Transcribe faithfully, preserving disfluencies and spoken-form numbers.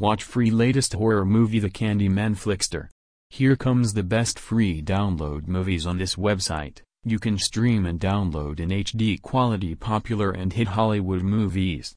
Watch free latest horror movie The Candyman Flixtor. Here comes the best free download movies on this website. You can stream and download in H D quality popular and hit Hollywood movies.